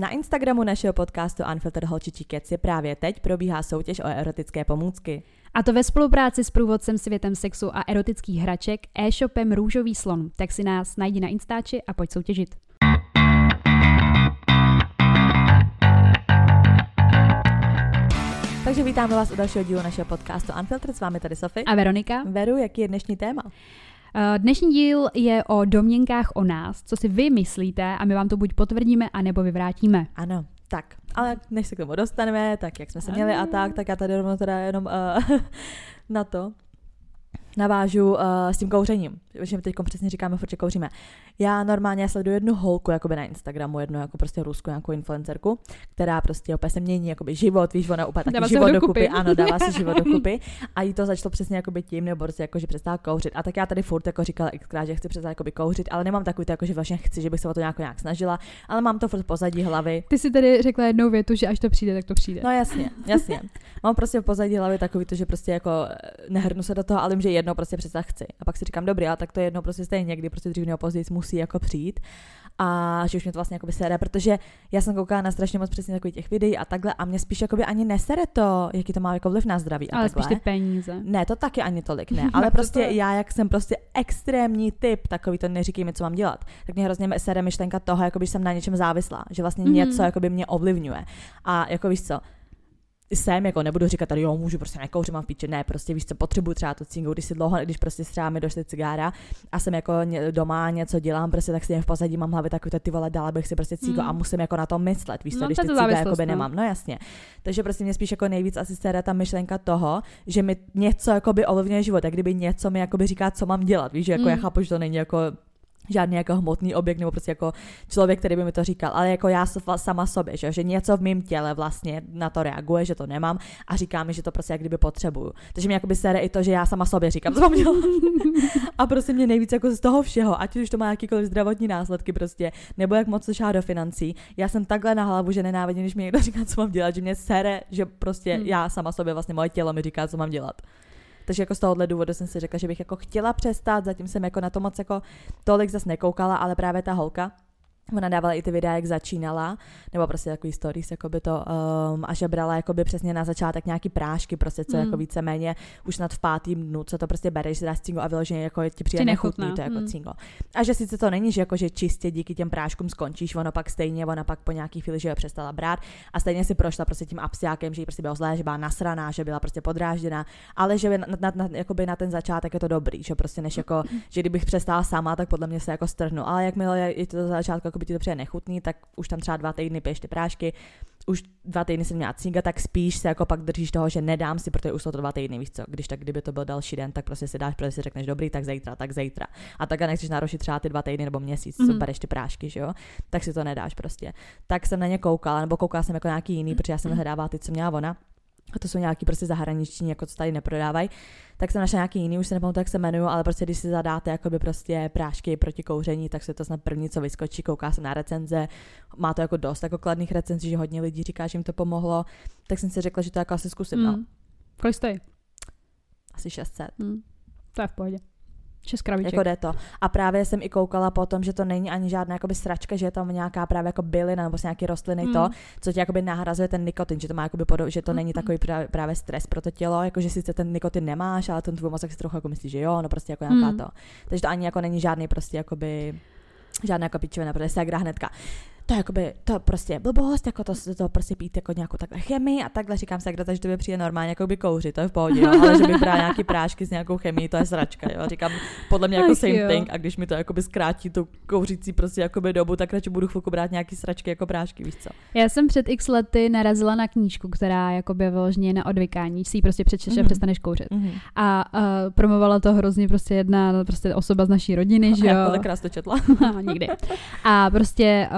Na Instagramu našeho podcastu Unfiltered holčičí keci právě teď probíhá soutěž o erotické pomůcky. A to ve spolupráci s průvodcem světem sexu a erotických hraček e-shopem Růžový slon. Tak si nás najdi na Instači a pojď soutěžit. Takže vítáme vás u dalšího dílu našeho podcastu Unfiltered. S vámi tady Sofi. A Veronika. Veru, jaký je dnešní téma? Dnešní díl je o domněnkách o nás, co si vy myslíte a my vám to buď potvrdíme, anebo vyvrátíme. Ano, tak, ale než se k tomu dostaneme, tak jak jsme se měli a tak já tady rovnou teda jenom na to navážu s tím kouřením, protože my teď přesně říkáme, furt, že kouříme. Já normálně sleduju jednu holku jakoby na Instagramu, jednu jako prostě ruskou nějakou influencerku, která prostě úplně se mění jakoby život, víš, ona úplně taky život dokupy. Ano, dává si život dokupy a jí to začalo přesně jakoby tím, nebo prostě jako, že přestala kouřit. A tak já tady furt jako říkala xkrát, že chci přestat jakoby kouřit, ale nemám takový to, jako, že vlastně chci, že bych se o to nějak snažila, ale mám to furt pozadí hlavy. Ty si tady řekla jednou větu, že až to přijde, tak to přijde. No jasně. Mám prostě v pozadí hlavy takový to, že prostě jako nehrnu se do toho, ale že jednou prostě přestat chci. A pak si říkám, dobrý, ale tak to jednou prostě stejně někdy, prostě dřív nebo později musí jako přijít. A že už mě to vlastně jakoby sere, protože já jsem koukala na strašně moc přesně takových těch videí a takhle a mě spíš jakoby ani nesere to, jaký to má jako vliv na zdraví a ale takhle. Ale spíš ty peníze. Ne, to taky ani tolik, ne, ale prostě já, jak jsem prostě extrémní typ, takový to neříkej mi, co mám dělat. Tak mě hrozně sere myšlenka toho, jakoby jsem na něčem závislá, že vlastně něco jakoby mě ovlivňuje. A jako víš co, jsem, jako nebudu říkat, tady jo, můžu prostě nekouřit, mám v píči, ne, prostě víš co, potřebuju třeba to cínku, když si dlouho, když prostě třeba mi došly cigára a jsem jako doma něco dělám, prostě tak si jen v pozadí mám hlavě takový, ty vole, dala bych si prostě cínku a musím jako na to myslet, víš co, no, když ty cínka jakoby nemám, no jasně. Takže prostě mě spíš jako nejvíc asi sere ta myšlenka toho, že mi něco jakoby ovlivňuje život, jak kdyby něco mi jakoby říká, co mám dělat, víš, že jako já chápu, že to není jako žádný jako hmotný objekt nebo prostě jako člověk, který by mi to říkal, ale jako já sama sobě, že něco v mém těle vlastně na to reaguje, že to nemám a říká mi, že to prostě jak kdyby potřebuju. Takže mě jakoby sere i to, že já sama sobě říkám, co mám dělat. A prostě mě nejvíc jako z toho všeho, ať už to má jakýkoliv zdravotní následky prostě, nebo jak moc slyšá do financí. Já jsem takhle na hlavu, že nenávidím, když mi někdo říká, co mám dělat, že mě sere, že prostě já sama sobě vlastně moje tělo mi říká, co mám dělat. Takže jako z tohohle důvodu jsem si řekla, že bych jako chtěla přestat, zatím jsem jako na to moc jako tolik zas nekoukala, ale právě ta holka, ona dávala i ty videa, jak začínala, nebo prostě takový stories, jakoby to, a že brala jakoby přesně na začátek nějaký prášky, prostě co jako víceméně už nad v 5. dnu, co to prostě bereš, si dáš cíngo a vyloženě jako ti přijde nechutný to jako cíngo. A že sice to není, že jako že čistě díky těm práškům skončíš, ona pak po nějaký chvíli, že ho přestala brát a stejně si prošla prostě tím abstiákem, že jí prostě bylo zlé, že byla nasraná, že byla prostě podrážděná, ale že na ten začátek je to dobrý, že prostě než jako, že kdybych přestala sama, tak podle mě se jako strhnu, ale jakmile je to začátku by ti to přijde nechutný, tak už tam třeba 2 týdny piješ ty prášky, už 2 týdny jsem měla cínka, tak spíš se jako pak držíš toho, že nedám si, protože už jsou to 2 týdny, víš co, když tak, kdyby to byl další den, tak prostě si dáš, protože si řekneš dobrý, tak zítra. A takhle nechceš narušit třeba ty 2 týdny nebo měsíc, co bereš ty prášky, že jo, tak si to nedáš prostě. Tak jsem na ně koukala, nebo koukala jsem jako nějaký jiný, protože já jsem hledávala ty, co měla ona. A to jsou nějaký prostě zahraniční, jako co tady neprodávají, tak jsem našla nějaký jiný, už se nepamatuji, jak se jmenuju, ale prostě když si zadáte jakoby prostě prášky proti kouření, tak se to snad první, co vyskočí, kouká se na recenze, má to jako dost jako kladných recenzí, že hodně lidí říká, že jim to pomohlo, tak jsem si řekla, že to jako asi zkusím, no. Kolik stojí? Asi 600. To je v pohodě. Jako jde to. A právě jsem i koukala potom, že to není ani žádná jakoby sračka, že je tam nějaká právě jako bylina nebo prostě nějaký rostliny to, co ti jakoby nahrazuje ten nikotin, že to má jakoby že to není takový právě stres pro to tělo, jakože sice ten nikotin nemáš, ale ten tvůj mozek si trochu jako myslí, že jo, no prostě jako nějaká to. Takže to ani jako není žádný prostě jakoby žádná jako pičovina, protože se jak hnedka. To je jakoby, to prostě blbost, jako to prostě pít jako nějakou takhle chemii a takhle říkám se, takže to by přijde normálně, jako by kouřit, to je v pohodě, jo, ale že bych brala nějaký prášky s nějakou chemií, to je sračka, jo, říkám, podle mě jako same thing a když mi to jakoby zkrátí tu kouřící prostě jakoby dobu, tak radši budu chvilku brát nějaký sračky jako prášky, víš co. Já jsem před x lety narazila na knížku, která jakoby vyloženě na odvykání, si ji prostě přečteš a přestaneš kouřit. A promovala to hrozně prostě jedna prostě osoba z naší rodiny, že jo. Já kolikrát to četla. Nikdy. A prostě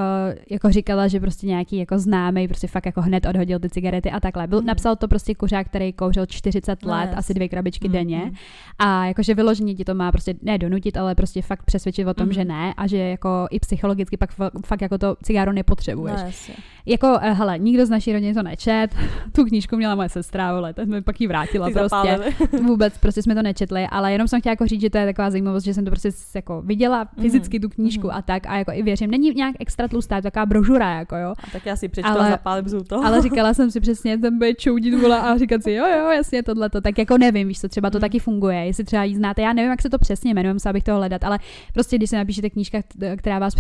jako říkala, že prostě nějaký jako známej prostě fakt jako hned odhodil ty cigarety a takhle. Napsal to prostě kuřák, který kouřil 40 let, asi 2 krabičky denně. A jakože vyloženě ti to má prostě ne donutit, ale prostě fakt přesvědčit o tom, že ne a že jako i psychologicky pak fakt jako to cigáro nepotřebuješ. No, jako hele, nikdo z naší rodiny to nečet. Tu knížku měla moje sestra, ale ta mi pak ji vrátila prostě. Vůbec prostě jsme to nečetli, ale jenom jsem chtěla jako říct, že to je taková zajímavost, že jsem to prostě jako viděla fyzicky tu knížku a tak a jako i věřím, není nějak extra tlustá, taká brožura, jako jo. A tak já si přečtala, zapálím zuto. Ale říkala jsem si přesně, tam bude čoudit vola a říkat si, jo, jasně, tohleto. Tak jako nevím, víš co, třeba to taky funguje, jestli třeba jí znáte, já nevím, jak se to přesně jmenuje, musela bych to hledat, ale prostě když se napíšete knížka, která vás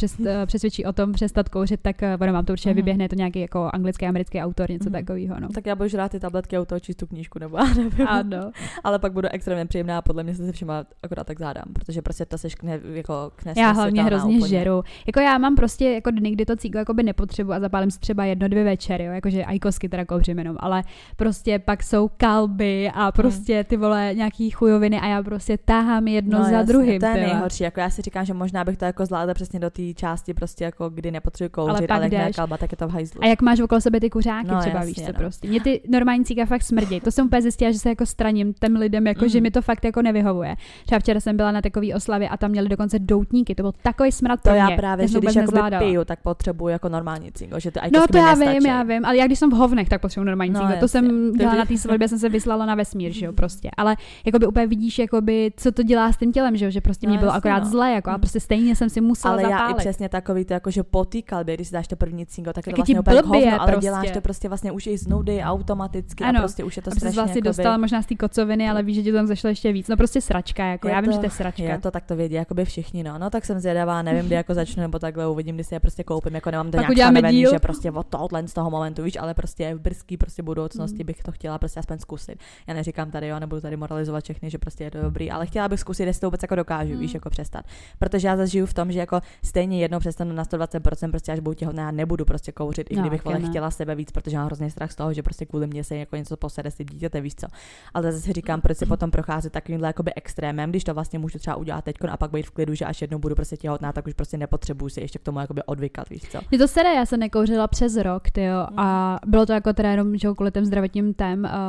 přesvědčí o tom přestat kouřit, tak ono vám to určitě vyběhne, to nějaký jako anglický, americký autor, něco takového, no. Tak já budu žrát ty tabletky a u toho číst tu knížku, nebo já nevím. Ano. Ale pak budu extrémně příjemná a podle mě se všema akorát tak zádám, protože prostě ta seškne jako knes. Já hlavně hrozně žeru. Jako já mám prostě jako nikdy to cíklo jakoby nepotřebuji a zapálím si třeba 1-2 večery, jo, jakože aj kosky teda kouřím jenom, ale prostě pak jsou kalby a prostě ty vole nějaký chujoviny a já prostě táhám jedno za druhým. To je nejhorší. Jako já si říkám, že možná bych to jako zvládla přesně do té části prostě jako kdy nepotřebuji kouřit, ale jak nějaká kalba, tak je to v hajzlu. A jak máš okolo sebe ty kuřáky, třeba jasně, víš co prostě. Mě ty normální cíka fakt smrdí. To jsem úplně zjistila, že se jako straním těm lidem, jako že mi to fakt jako nevyhovuje. Třeba včera jsem byla na takové oslavě a tam měli dokonce doutníky. To byl takový smrad pro mě. To já právě, že když jako piju, tak potřebuju jako normální cíko, že to aj to no to já vím, ale já když jsem v hovnech, tak potřebuju normální cíko. To jsem dělala na té svatbě, jsem se vyslala na vesmír, že jo, prostě. Ale jakoby úplně vidíš, jakoby, co to dělá s tím tělem, že jo, že prostě mě bylo akorát zle, jako a prostě stejně jsem si musela zapálit. Ale já i přesně takový to jako že potýkal, když si dáš to první cíko, tak to vlastně úplně hovno, ale děláš to prostě vlastně už i z nudy automaticky a prostě už je to strašně. Vlastně dostala možná z té kocoviny, ale víš, že ti tam zašlo ještě víc. No prostě sračka, jako já vím, že to je sračka. Já to tak to vědí, jakoby všichni, no. No tak jsem zvědavá, nevím, kdy jako začnu nebo takhle uvidím, když se prostě koupím, jako nemám to nějak stanovený, že prostě od tohohle z toho momentu, víš, ale prostě v brzký prostě budoucnosti bych to chtěla prostě aspoň zkusit. Já neříkám tady, jo, nebudu tady moralizovat všechny, že prostě je to dobrý, ale chtěla bych zkusit, jestli to vůbec jako dokážu, víš, jako přestat. Protože já zažiju v tom, že jako stejně jednou přestanu na 120%, prostě až budu těhotná, já nebudu prostě kouřit, i kdybych chtěla sebe víc, protože mám hrozný strach z toho, že prostě kvůli mě se jako něco posede si dítěte, víš co. Ale zase říkám, proč si potom procházet takovýmhle jakoby extrémem, když to vlastně můžu třeba udělat teď a pak být v klidu, že až jednou budu prostě těhotná, tak už prostě nepotřebuju si ještě k tomu jakoby odvykat, víš co. Mě to sere, já se nekouřila přes rok, tyjo, a bylo to jako teda jenom že kvůli těm zdravotním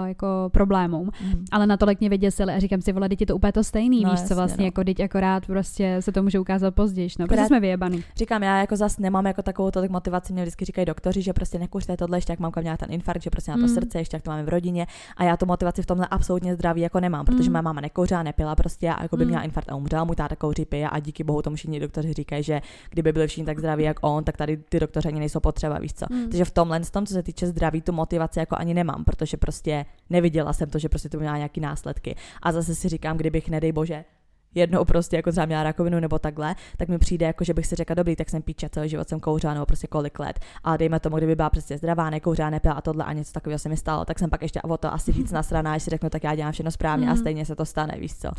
jako problémům, ale natolik mě vyděsili a říkám si, vole, je to úplně to stejný, víš co, vlastně jako teď akorát prostě se to může ukázat později, no, protože jsme vyjebaný. Říkám, já jako zas nemám jako takovou tolik motivaci, mě vždycky říkají doktoři, že prostě nekuřte tohle, ještě jak mám kam ten infarkt, že prostě na to srdce, ještě jak to máme v rodině, a já tu motivaci v tomhle absolutně zdraví jako nemám, protože má máma nekouřila, nepila prostě a jako by měla infarkt a umřela, můj táta kouří, pije a díky bohu tomu všichni doktoři říkají, že kdyby byli všichni tak zdraví jak on, tak tady ty doktoři ani nejsou potřeba, víš co. Takže v tomhle tom, co se týče zdraví, tu motivaci jako ani nemám, protože prostě neviděla jsem to, že prostě to měla nějaký následky. A zase si říkám, kdybych nedej bože jednou prostě jako třeba měla rakovinu nebo takhle, tak mi přijde jako, že bych si řekla, dobrý, tak jsem píče, celý život jsem kouřila nebo prostě kolik let. A dejme tomu, kdyby byla prostě zdravá, nekouřila, nepila a tohle a něco takového se mi stalo, tak jsem pak ještě o to asi víc nasraná, že si řeknu, tak já dělám všechno správně a stejně se to stane, víš co.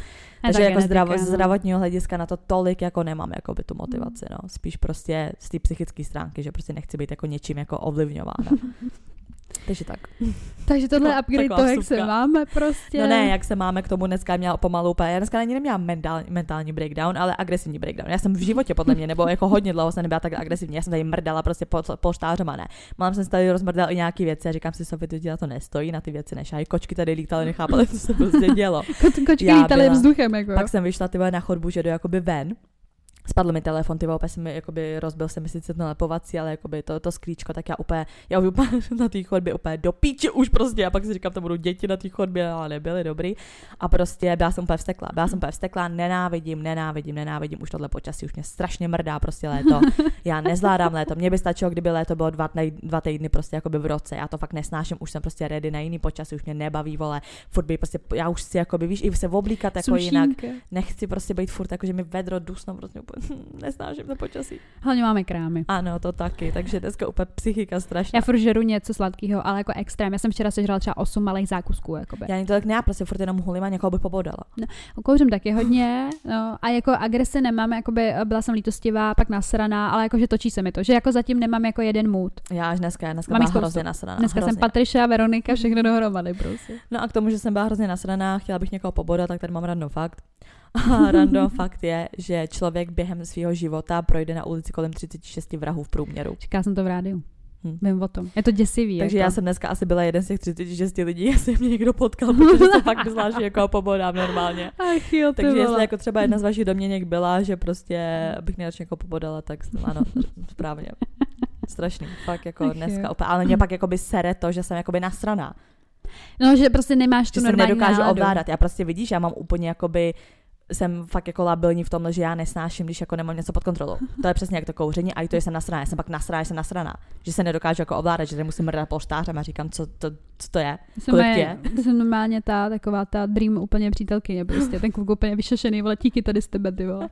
Takže jako ze zdravotního hlediska na to tolik jako nemám jako by tu motivaci, no. Spíš prostě z té psychické stránky, že prostě nechci být jako něčím jako ovlivňována. Takže tak. Takže tohle je upgrade toho, jak se máme prostě. No ne, jak se máme k tomu dneska měla pomalu. Já dneska ani neměla mentální breakdown, ale agresivní breakdown. Já jsem v životě podle mě, nebo jako hodně dlouho jsem nebyla tak agresivní. Já jsem tady mrdala prostě polštářem a ne. Mám jsem tady rozmrdala i nějaký věci a říkám si, Sofi, to dělat to nestojí, na ty věci nešají. Kočky tady lítaly, nechápali, co se prostě dělo. Kočky lítaly vzduchem, jako. Pak jsem vyšla na chodbu, že jdu jakoby ven. Spadl mi telefon, ty vůbec mi jakoby rozbil se mi sice ten lepovací, ale jakoby to sklíčko, tak já úplně na té chodbě úplně do píči už prostě, a pak si říkám, to budou děti na té chodbě, ale nebyly dobrý. A prostě byla jsem úplně vstekla, nenávidím už tohle počasí, už mě strašně mrdá prostě léto. Já nezvládám léto, mě by stačilo, kdyby léto bylo 2 týdny prostě jakoby v roce. Já to fakt nesnáším, už jsem prostě ready na jiný počasí, už mě nebaví, vole. Furt by prostě já už si jakoby, víš, i se oblíkat jako jinak. Nechci prostě být furt jako, že mi vedro dusno prostě nesnáším to počasí. Hlavně máme krámy. Ano, to taky, takže dneska úplně psychika strašná. Já furt žeru něco sladkého, ale jako extrém. Já jsem včera sežrala třeba 8 malých zákusků. Jakoby. Já ani to tak ne, prostě furt jenom hulím a někoho bych pobodala. No, kouřím taky hodně, no, a jako agresi nemám, jakoby byla jsem lítostivá, pak nasraná, ale jakože točí se mi to, že jako zatím nemám jako jeden mood. Já až dneska byla hrozně nasraná. Dneska jsem Patricia, Veronika, všechno dohromady, prostě. No a k tomu, že jsem byla hrozně nasraná, chtěla bych někoho pobodat, tak tady mám random fakt. A random fakt je, že člověk během svého života projde na ulici kolem 36 vrahů v průměru. Říkala jsem to v rádiu. Vím o tom. Je to děsivý. Takže jako. Já jsem dneska asi byla jeden z těch 36 lidí, jestli mě někdo potkal, protože se fakt myslá, že jako pobodám normálně. Ach jo, takže byla. Jestli jako třeba jedna z vašich domněnek byla, že prostě bych nejradši jako pobodala, tak ano, správně. Strašný. Fakt jako ach dneska. Opět, ale mě pak jako by sere to, že jsem jako by nasraná. No, že prostě nemáš tu normální náladu. Já prostě vidíš, já mám úplně jakoby jsem fakt jako labilní v tomhle, že já nesnáším, když jako nemám něco pod kontrolou. To je přesně jak to kouření, a i to, že jsem nasraná. Já jsem pak nasraná, že se nedokážu jako ovládat, že musím mrdat polštářem a říkám, co to je, kolik je. Jsem normálně ta taková ta dream úplně přítelkyně, prostě ten kluk úplně vyšašený, vole, tíky tady z tebe, ty vole.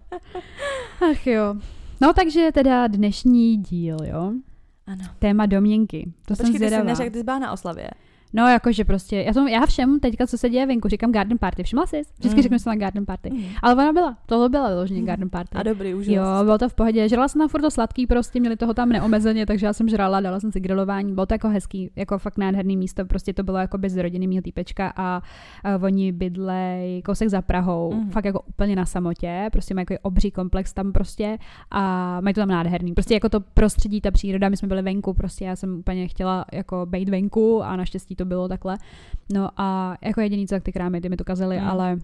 Ach jo. No takže teda dnešní díl, jo. Ano. Téma domněnky. To jsem zvědavá. Počkej, ty jsi neřekl, ty jsi byla na oslavě. No, jakože prostě, já všem teďka, co se děje venku, říkám garden party, všimla jsi? Vždycky řeknu, že jsem na garden party. Ale ona byla, tohle byla vyloženě garden party. A dobrý, už jo, bylo to v pohodě, žrala jsem tam furt to sladký, prostě měli toho tam neomezeně, takže já jsem žrala, dala jsem si grilování, bylo to jako hezký, jako fakt nádherný místo, prostě to bylo jako bez rodiny mýho týpečka a oni bydlej kousek za Prahou, fakt jako úplně na samotě, prostě mají jako obří komplex tam prostě a mají to tam nádherný. Prostě jako to prostředí, ta příroda, my jsme byli venku, prostě já jsem úplně chtěla jako být venku a naštěstí to bylo takhle. No a jako jediný, co tak ty krámy, ty mi to kazily, ale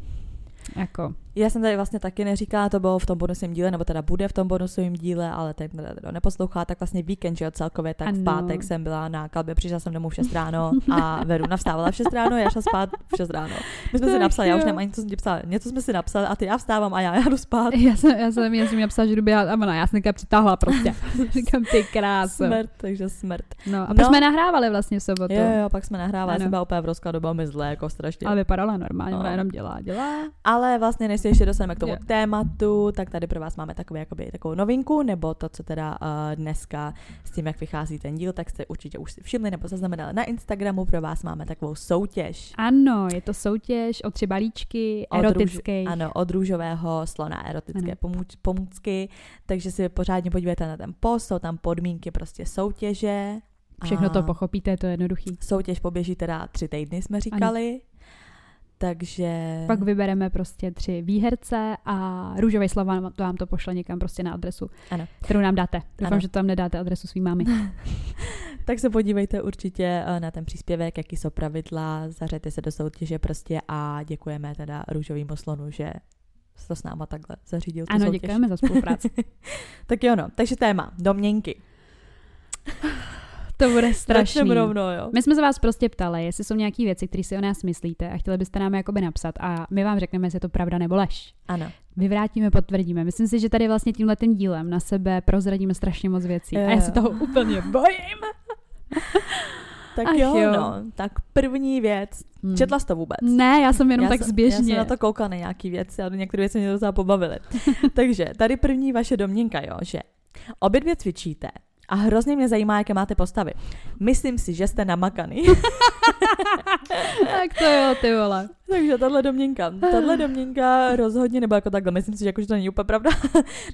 jako... Já jsem tady vlastně taky neříkala, to bylo v tom bonusovém díle, nebo teda bude v tom bonusovém díle, ale teď neposlouchá, tak vlastně víkend, že jo, celkově, tak ano. V pátek jsem byla na kalbě, přišla jsem domů v 6 ráno a Veru navstávala v 6 ráno, já šla spát v 6 ráno. My jsme tak si napsali, jo. Já už nemám ani co jsem ti psala, něco jsme si napsali a ty já vstávám a já jdu spát. Já jsem napsala, že jdu běhat a ona, já jsem přitáhla prostě. Říkám, ty krása. Smrt. No, a pak jsme nahrávali vlastně v sobotu. Jo, pak jsme nahrávali, jsem byla úplně v rozkladu, bylo mi zlé, jako strašně. Ale vypadala normálně, ona jenom dělá. Ale vlastně nejsi ještě dostaneme k tomu tématu, tak tady pro vás máme takovou novinku, nebo to, co teda dneska s tím, jak vychází ten díl, tak jste určitě už si všimli nebo zaznamenali na Instagramu, pro vás máme takovou soutěž. Ano, je to soutěž o 3 balíčky erotické. Ano, od Růžového slona erotické pomůcky, takže si pořádně podívejte na ten post, jsou tam podmínky prostě soutěže. Všechno to pochopíte, je to jednoduchý. Soutěž poběží teda 3 týdny, jsme říkali. Ano. Takže... Pak vybereme prostě 3 výherce a Růžový slon vám to pošle někam prostě na adresu, ano, kterou nám dáte. Doufám, že tam nedáte adresu svým mámy. Tak se podívejte určitě na ten příspěvek, jaký jsou pravidla, zařaďte se do soutěže prostě a děkujeme teda Růžovému slonu, že to s náma takhle zařídil tu soutěž. Ano, děkujeme za spolupráci. Tak jo, no, takže téma, domněnky. To bude strašný. Rovno, jo. My jsme se vás prostě ptali, jestli jsou nějaké věci, které si o nás myslíte a chtěli byste nám jakoby napsat a my vám řekneme, jestli je to pravda nebo lež. Ano. Vyvrátíme, potvrdíme. Myslím si, že tady vlastně tímhletým dílem na sebe prozradíme strašně moc věcí. A já se toho úplně bojím. Tak jo, no. Tak první věc. Četla jsi to vůbec? Ne, já jsem jenom tak zběžně. Já jsem na to koukala na nějaký věci a některé věci mě docela pobavily. Takže tady první vaše domněnka, jo, že obě dvě cvičíte. A hrozně mě zajímá, jaké máte postavy. Myslím si, že jste namakaný. Tak to jo, ty vole. Takže tahle domněnka rozhodně, nebo jako takhle, myslím si, že to není úplně pravda.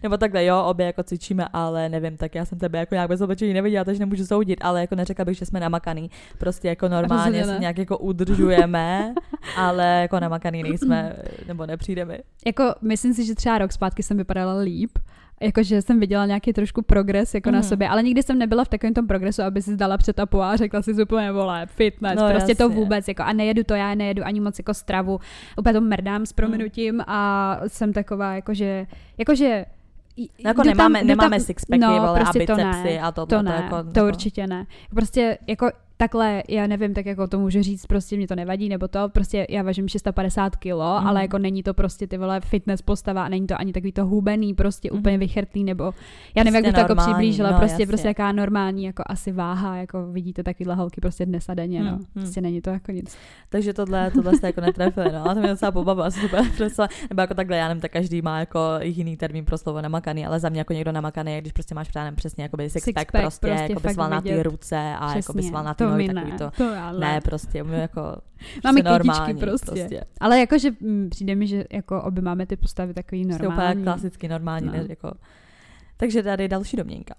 Nebo takhle, jo, obě jako cvičíme, ale nevím, tak já jsem tebe jako nějak bez oblečení neviděla, takže nemůžu soudit, ale jako neřekla bych, že jsme namakaný. Prostě jako normálně se nějak jako udržujeme, ale jako namakaný nejsme, nebo nepřijde mi. Jako myslím si, že třeba rok zpátky jsem vypadala líp. Jakože jsem viděla nějaký trošku progres jako na sobě, ale nikdy jsem nebyla v takovém tom progresu, aby si zdala přetapu a řekla si úplně vole, fitness, no, prostě jasně. To vůbec jako a já nejedu ani moc jako stravu, úplně to mrdám s prominutím a jsem taková jakože jako nemáme sixpacky, no, vole, prostě a bicepsy a tohle. To určitě ne. Prostě jako takhle, já nevím, tak jako to můžu říct, prostě mě to nevadí, nebo to, prostě já vážím 650 kilo, ale jako není to prostě ty vole fitness postava a není to ani takový to hubený, prostě úplně vychrtlý, nebo já nevím, prostě jak bych to jako přiblížila, no, prostě jaká normální jako asi váha, jako vidíte takovýhle holky prostě dnes a denně, no, prostě není to jako nic. Takže tohle jste jako netrefili, no, ale to mě docela pobavilo, nebo jako takhle, já nevím, tak každý má jako jiný termín pro slovo namakaný, ale za mě jako někdo namakaný, když prostě máš právě přesně jako sixpack prostě jako svalnaté ruce a jako svalnaté nohy, to ne, prostě jako máme kytičky prostě. Ale jakože přijde mi, že jako obě máme ty postavy takový normální. Super, klasicky normální, no. Ne, jako. Takže tady další domněnka.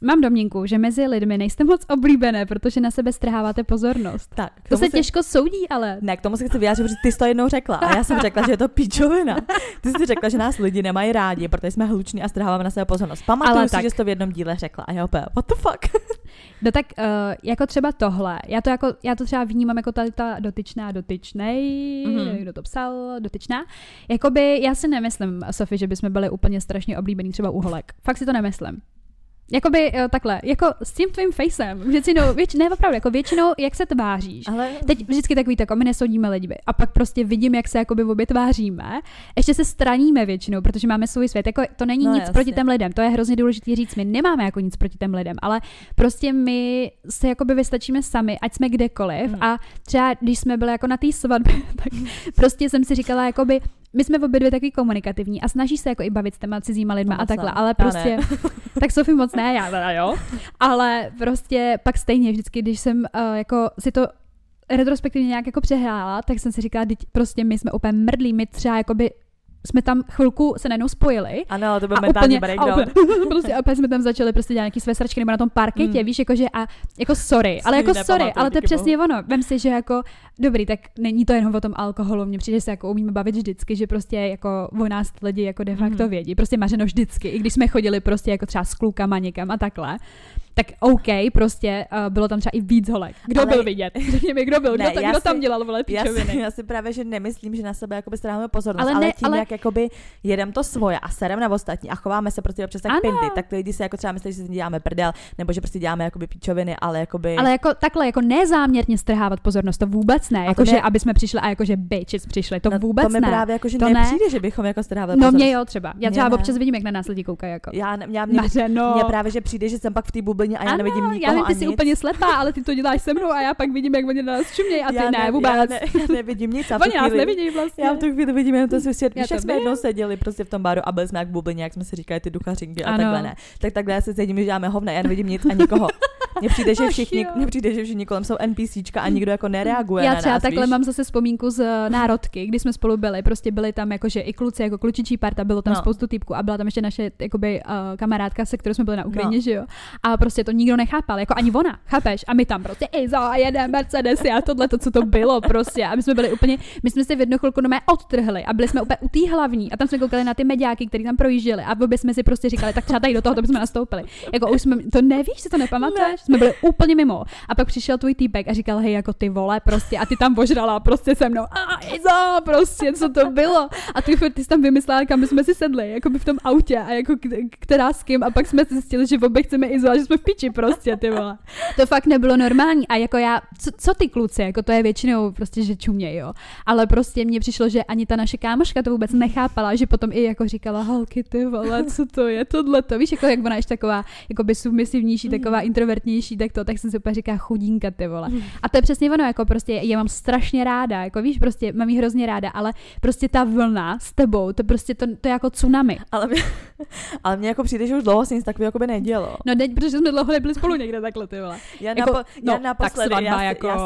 Mám domněnku, že mezi lidmi nejste moc oblíbené, protože na sebe strháváte pozornost. Tak, to se těžko soudí, ale... Ne, k tomu se chci vyjádřit, protože ty jsi to jednou řekla. A já jsem řekla, že je to píčovina. Ty jsi řekla, že nás lidi nemají rádi, protože jsme hluční a strháváme na sebe pozornost. Pamatuju si, že jsi to v jednom díle řekla. A já opět, what the fuck? No tak jako třeba tohle. Já to třeba vnímám jako ta dotyčná, dotyčnej, nevím, kdo to psal, dotyčná. Jakoby já si nemyslím, Sofi, že bychom byli úplně strašně oblíbení třeba u holek. Fakt si to nemyslím. Jakoby takhle, jako s tím tvým facem, většinou, ne opravdu, jako většinou, jak se tváříš. Ale... Teď vždycky takový tak, my nesodíme lidi a pak prostě vidím, jak se jakoby obě tváříme. Ještě se straníme většinou, protože máme svůj svět. Jako, to není nic jasně. proti těm lidem, to je hrozně důležité říct, my nemáme jako nic proti těm lidem, ale prostě my se jakoby vystačíme sami, ať jsme kdekoliv a třeba když jsme byli jako na té svatbě, tak prostě jsem si říkala, jakoby, my jsme obě dvě takový komunikativní a snaží se jako i bavit s těma cizíma lidma a takhle, ale prostě, tak Sofi moc ne, já teda jo, ale prostě pak stejně vždycky, když jsem jako si to retrospektivně nějak jako přehrála, tak jsem si říkala, prostě my jsme úplně mrdlí, my třeba jakoby jsme tam chvilku se najednou spojili. Ano, to byl mentální breakdown. A úplně jsme tam začali prostě dělat nějaký své sračky nebo na tom parketě, víš, jakože a jako sorry, ale jako sorry, ale to je přesně ono. Vem si, že jako dobrý, tak není to jenom o tom alkoholu, mně přijde, že se jako umíme bavit vždycky, že prostě jako o nás lidi jako de facto vědí, prostě Mařeno vždycky, i když jsme chodili prostě jako třeba s klukama někam a takhle. Tak OK, prostě bylo tam třeba i víc holek. Kdo byl vidět? Řekni mi, kdo byl, ne, kdo tam dělal vole píčoviny. Já si právě, že nemyslím, že na sebe jakoby stráváme pozornost, ale tím, jak jakoby jedem to svoje a serem na ostatní a chováme se prostě občas tak pindy, tak lidi si jako třeba myslí, že si děláme prdel, nebo že prostě děláme jakoby píčoviny, ale jakoby... Ale jako takhle, jako nezáměrně strhávat pozornost, to vůbec ne, jakože aby jsme přišli a jakože bitches přišli, to vůbec ne. To mi právě jakože nepřijde, že bychom jako strhávali pozornost. No mě jo třeba, já třeba občas vidím, jak na nás lidi koukají jako. Mně právě, že přijde, že jsem pak v té bublině a já nevidím nikoho. Já vím, ty jsi úplně slepá, ale ty to děláš se mnou a já pak vidím, jak oni na nás čumějí a ty ne, vůbec. Já nevidím nic. Oni nás nevidí vlastně. Já v tu chvíli vidím jenom to svět. Víš, jak jsme jednou seděli prostě v tom baru a byli jsme jak v bublině, jak jsme si říkali ty duchařinky a takhle ne. Tak takhle já se sedím, že děláme hovna, já nevidím nic a nikoho. Mně přijde, že všichni kolem jsou NPCčka a nikdo jako nereaguje. Já třeba na nás, takhle víš? Mám zase vzpomínku z národky, kdy jsme spolu byli, prostě byli tam jakože i kluci, jako klučičí parta, bylo tam spoustu týpků a byla tam ještě naše jakoby, kamarádka, se kterou jsme byli na Ukrajině, že jo. A prostě to nikdo nechápal, jako ani ona, chápeš? A my tam prostě Iza, jeden Mercedes a tohle to, co to bylo prostě. A my jsme byli úplně, my jsme si v jednu chvilku nomé odtrhli a byli jsme úplně u té hlavní a tam jsme koukali na ty mediáky, kteří tam projížděli a obě jsme si prostě říkali, tak třeba tady do toho, to bychom nastoupili. Jako už jsme to nevíš, si to nepamatuješ? Jsme byli úplně mimo. A pak přišel tvůj týpek a říkal, hej, jako ty vole, prostě, a ty tam ožrala prostě se mnou. A Izo, prostě, co to bylo? A ty jsi tam vymyslela, kam jsme si sedli, jako by v tom autě a jako která s kým. A pak jsme zjistili, že obě chceme Izo, že jsme v piči prostě, ty vole. To fakt nebylo normální. A jako já, co ty kluci, jako to je většinou prostě, že čuměj, jo. Ale prostě mně přišlo, že ani ta naše kámoška to vůbec nechápala, že potom i jako říkala, holky, ty vole, co to je, tohle to. Víš, jako jak ona ještě taková, jako by submisivnější, taková introvertní. Tak jsem si úplně říká chudinka, ty vole. A to je přesně ono, jako prostě je mám strašně ráda, jako víš, prostě mám jí hrozně ráda, ale prostě ta vlna s tebou, to prostě to je jako tsunami. Ale mě jako přijde, že už dlouho se nic takového jako by nedělo. No teď, protože jsme dlouho nebyli spolu někde takhle, ty vole. Já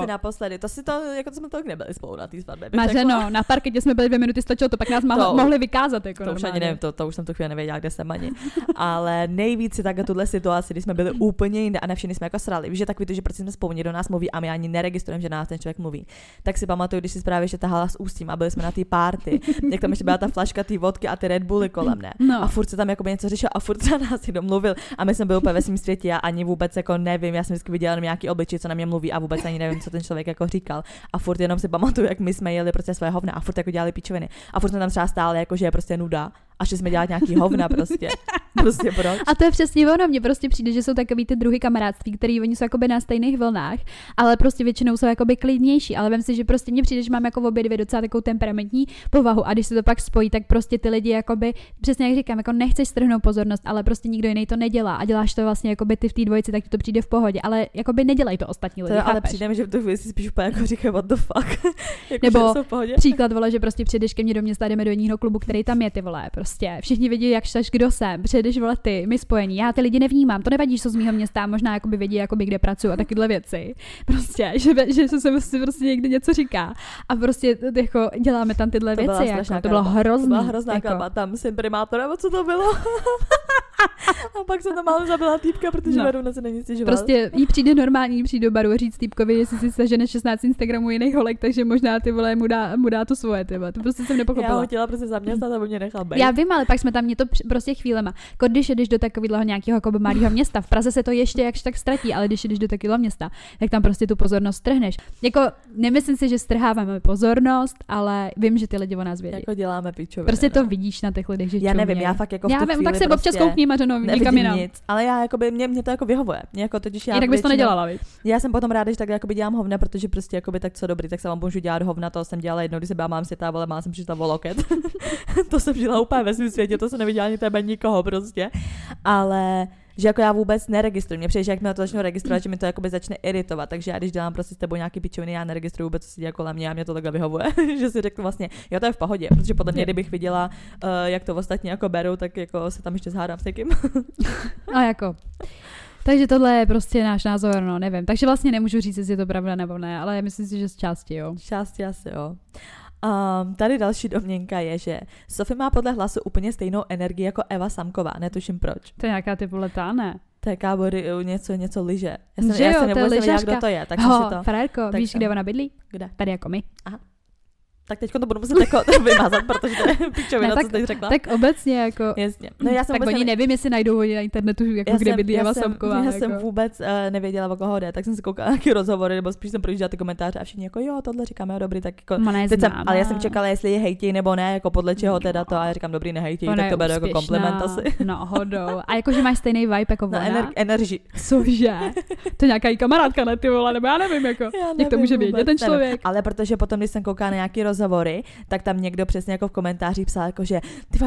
naposledy, to si to, jako jsme to nebyli spolu na té svatbě. Mařeno, jako... na parketě jsme byli 2 minuty, stačilo to, pak nás mohli vykázat, jako to už ani nevím, to už jsem tu chvíli nevěděla, kde jsem ani. Ale nejvíc si takhle tuhle situaci, když jsme byli úplně jinde a nevšimli jsme jako srali. Víš, že takový to, že prostě jsme spolu, někdo nás mluví a my ani neregistrujeme, že nás ten člověk mluví. Tak si pamatuju, když si právě ještě tahala s ústím a byli jsme na té party, jak tam ještě byla ta flaška té vodky a ty Red Bully kolem, ne? No. A furt se tam jako něco řešil a furt se nás někdo mluvil a my jsme byli úplně ve svém světě, já ani vůbec jako nevím, já jsem vždycky viděla jenom nějaký obličej, co na mě mluví a vůbec ani nevím, co ten člověk jako říkal. A furt jenom si pamatuju, jak my jsme jeli prostě své hovna a furt jako dělali píčoviny. A furt jsme tam třeba stále jako že je prostě nuda. A že jsme dělat nějaký hovna prostě. Prostě proč? A to je přesně ono, mně prostě přijde, že jsou takový ty druhy kamarádství, který oni jsou jakoby na stejných vlnách, ale prostě většinou jsou jakoby klidnější, ale vem si, že prostě mně přijde, že mám jako obě dvě docela takovou temperamentní povahu a když se to pak spojí, tak prostě ty lidi jakoby, přesně jak říkám, jako nechceš strhnout pozornost, ale prostě nikdo jiný to nedělá a děláš to vlastně jakoby ty v té dvojici, tak ti to přijde v pohodě, ale jakoby nedělají to ostatní lidi. To ale přijde mi, že to si spíš úplně jako říká what the fuck. Jako, nebo v pohodě. Příklad vole, že prostě přijdeš ke mně do města, jdeme do jiného klubu, který tam je, ty vole. Prostě všichni vidí, jak štaš, kdo jsem, přijedeš vole ty, my spojení, já ty lidi nevnímám, to nevadí, že jsou z mýho města, možná jakoby vědí, jakoby kde pracuji a takyhle věci. Prostě, že se prostě někdy něco říká a prostě jako děláme tam tyhle to věci, jako, to bylo hrozný. To byla hrozná jako. Kalba, tam jsem primátor, nebo co to bylo? A pak jsem tam málo zabila týpka, protože Veruna se není stěžovala. Prostě jí přijde normální, jí přijde do baru a říct týpkovi, jestli si sežene 16 Instagramů jiných holek, takže možná ty vole mu dá to svoje, tyba. To prostě jsem nepochopila. Já ho chtěla prostě zaměstnat, aby mě nechal být. Já vím, ale pak jsme tam mě to prostě chvílema. Když jdeš do takového nějakého jako malého města, v Praze se to ještě jakž tak ztratí, ale když jdeš do takového města, tak tam prostě tu pozornost strhneš. Jako nemyslím si, že strháváme pozornost, ale vím, že ty lidi o nás vědí. Jako děláme pičoviny. Prostě to vidíš na těch lidech, že já nevím, já fakt jako v tu chvíli tak se občas koukním nemařeno, nikam jinam. Nic, ale já jakoby, mě to jako vyhovuje. Mě jako totiž já jinak bys to nedělala, víc. Já jsem potom ráda, že tak jakoby dělám hovna, protože prostě jakoby tak co dobrý, tak se vám můžu dělat hovna, to jsem dělala jednou, když se byla mám světa, ale má jsem přišla o loket. To jsem žila úplně ve svém světě, to se neviděla ani tebe nikoho prostě. Ale že jako já vůbec neregistruji. Mě přijde, že jak mi to začnu registrovat, že mi to jakoby začne iritovat. Takže já když dělám prostě s tebou nějaký pičoviny, já neregistruju vůbec, co se děje kolem mě, a mě to takhle vyhovuje, že si řeknu vlastně, jo, to je v pohodě, protože podle mě, kdybych viděla, jak to ostatní jako berou, tak jako se tam ještě zhádám s někým. A jako. Takže tohle je prostě náš názor, no, nevím. Takže vlastně nemůžu říct, jestli je to pravda nebo ne, ale myslím si, že z části jo. Z části asi jo. Tady další domněnka je, že Sofi má podle hlasu úplně stejnou energii jako Eva Samková, netuším proč. To je nějaká typu letá, ne? To je kábory, něco liže. Já se nebudu věděla, kdo to je. Tak to. Frérko, tak víš, kde ona bydlí? Kde? Tady jako my. Aha. Tak teďko to budu muset jako vymazat, protože to je pičovina, co jsi řekla. Tak obecně jako. Jasně. No, já jsem tak oni nevím, jestli najdou hodně na internetu, jako kde bydlí Eva Samková. Já jsem vůbec nevěděla, o koho jde, tak jsem si koukala nějaký rozhovory, nebo spíš jsem projížděla ty komentáře a všichni jako jo, tohle říkáme, jo, dobrý, tak jako. Ale já jsem čekala, jestli je hejtí nebo ne, jako podle čeho teda to, a já říkám dobrý, nehejtí, tak to beru jako kompliment asi. No, hodou. A jakože máš stejný vibe jako ona. Energie. Cože? To nějaká kamarádka na ty vole, nebo já nevím jako. Někdo může vědět ten člověk. Ale protože potom když jsem koukala na nějaký rozhovory, tak tam někdo přesně jako v komentářích psal, jako, že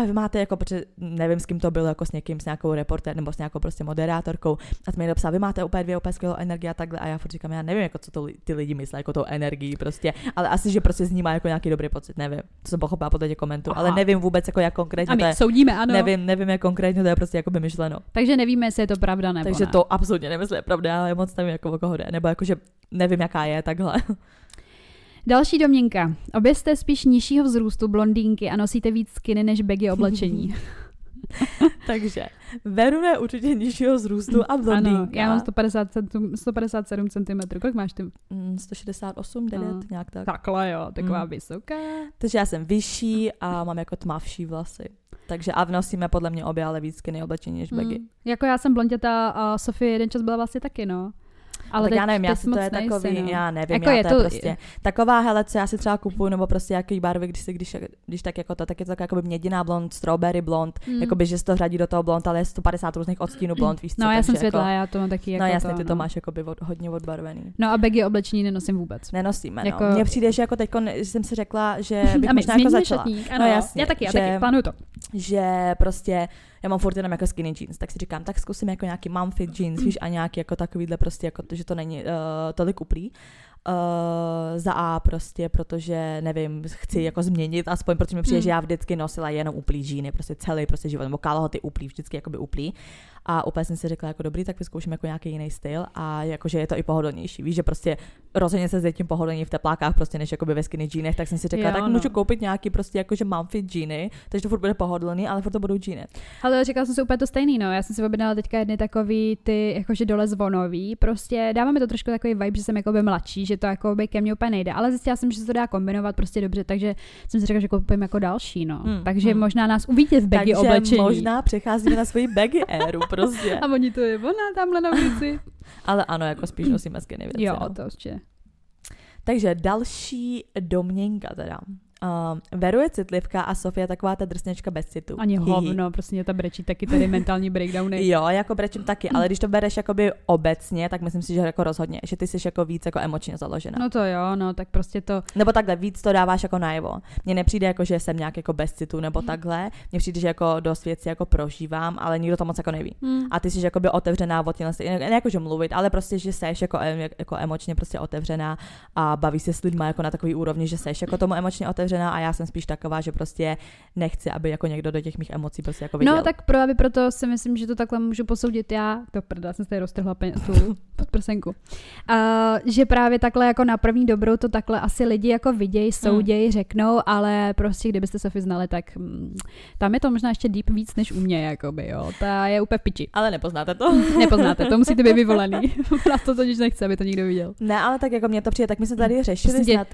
vy máte jako, protože nevím, s kým to bylo, jako s někým, s nějakou reportér nebo s nějakou prostě moderátorkou, a tam někdo psal, vy máte úplně dvě úplně skvělou energii a takhle, a já furt říkám, já nevím, jako co to ty lidi myslí, jako tou energií prostě, ale asi, že prostě z ní má jako nějaký dobrý pocit, nevím, to jsem pochopila po těch komentu, ale nevím vůbec, jako jak konkrétně a my to je, soudíme, ano. Nevím, jak konkrétně to je prostě jako vymyšleno. Takže nevíme, jestli je to pravda nebo takže ne. To absolutně nemyslím, pravda, ale moc nevím, jako o koho jde, nebo jako, že nevím, jaká je takhle. Další domněnka. Obě jste spíš nižšího vzrůstu blondýnky a nosíte víc skiny než bagy oblečení. Takže Veruna je určitě nižšího vzrůstu a blondýnka. Ano, já mám 157 cm. Kolik máš ty? 168, 9, no. Nějak tak. Takhle jo, taková vysoká. Takže já jsem vyšší a mám jako tmavší vlasy. Takže a vnosíme podle mě obě ale víc skiny oblečení než bagy. Jako já jsem blonděta a Sophie jeden čas byla vlastně taky, no. Ale tak já nevím, já si to je nejsi, takový, no. Já nevím, jako já to je prostě taková, hele, co já si třeba kupuju, nebo prostě jaký barvy, když tak jako to, tak je to taková měděná blond, strawberry blond, jakoby, že se to řadí do toho blond, ale je 150 různých odstínů blond, víš co. No já jsem světlá, jako, já to mám taky jako no jasně, ty to máš jakoby hodně odbarvený. No a bagy oblečení nenosím vůbec. Nenosíme, no. Jako mně přijde, že jako teďko jsem si řekla, že bych možná jako začala. Šatník, ano, no jasně. Já taky, plánuju to. Že prostě já mám furt jenom jako skinny jeans, tak si říkám, tak zkusím jako nějaký mom fit jeans, víš, a nějaký jako takovýhle prostě, jako, že to není tolik uplý. Za A prostě, protože nevím, chci jako změnit, aspoň protože mi přijde, že já vždycky nosila jenom uplý džíny, prostě celý prostě život, nebo kalhoty uplý, vždycky jakoby uplý. A úplně jsem si řekla, jako dobrý, tak vyzkouším jako nějaký jiný styl a jakože je to i pohodlnější. Víš, že prostě rozhodně se cítím pohodlněji v teplákách prostě než jakoby ve skinny džínech, tak jsem si řekla, jo, tak no. Můžu koupit nějaký prostě jakože mom fit džíny, takže to furt bude pohodlný, ale furt to budou džíny. Ale říkala jsem si úplně to stejný, no. Já jsem si objednala teďka jedny takový ty jakože dole zvonový, prostě dáváme to trošku takový vibe, že jsem jakoby mladší, že to jakoby ke mně úplně nejde, ale zjistila jsem, že se to dá kombinovat prostě dobře, takže jsem si řekla, že koupím jako další, no. Takže možná nás uvidíte v bagy oblečení. Možná přecházíme na svoji bagy éru. Prostě. A oni to je ona tamhle na ulici. Ale ano, jako spíš nosíme skinny věci. Jo, no. To určitě. Takže další domněnka teda. Veru je citlivka a Sofie je taková ta drsněčka bez citu. Ani hovno, prostě ta brečí taky tady mentální breakdowny. Jo, jako brečím taky, ale když to bereš jakoby obecně, tak myslím si, že jako rozhodně, že ty jsi jako víc jako emočně založená. No to jo, no tak prostě to. Nebo takhle víc to dáváš jako najevo. Mně nepřijde jako, že jsem nějak jako bez citu nebo takhle. Mně přijde, že jako dost věcí jako prožívám, ale nikdo to moc jako neví. A ty jsi jako by otevřená o těchto, ne jako že mluvit, ale prostě že seš jako emočně prostě otevřená a bavíš se s lidmi jako na takový úrovni, že seš jako tomu emočně otevřená. A já jsem spíš taková, že prostě nechci, aby jako někdo do těch mých emocí prostě jako viděl. No tak právě proto si myslím, že to takhle můžu posoudit já. To prdá, jsem se tady roztrhla tu podprsenku. Že právě takhle jako na první dobrou to takhle asi lidi jako vidějí, soudějí, řeknou, ale prostě kdybyste Sofi znali, tak tam je to možná ještě deep víc než u mě, jakoby, jo. Ta je úplně v piči. Ale nepoznáte to. Nepoznáte, to musíte být vyvolený. Na to totiž nechce, aby to nikdo viděl. Ne, ale tak jako mě to přijde, tak my se tady řešili prostě snad.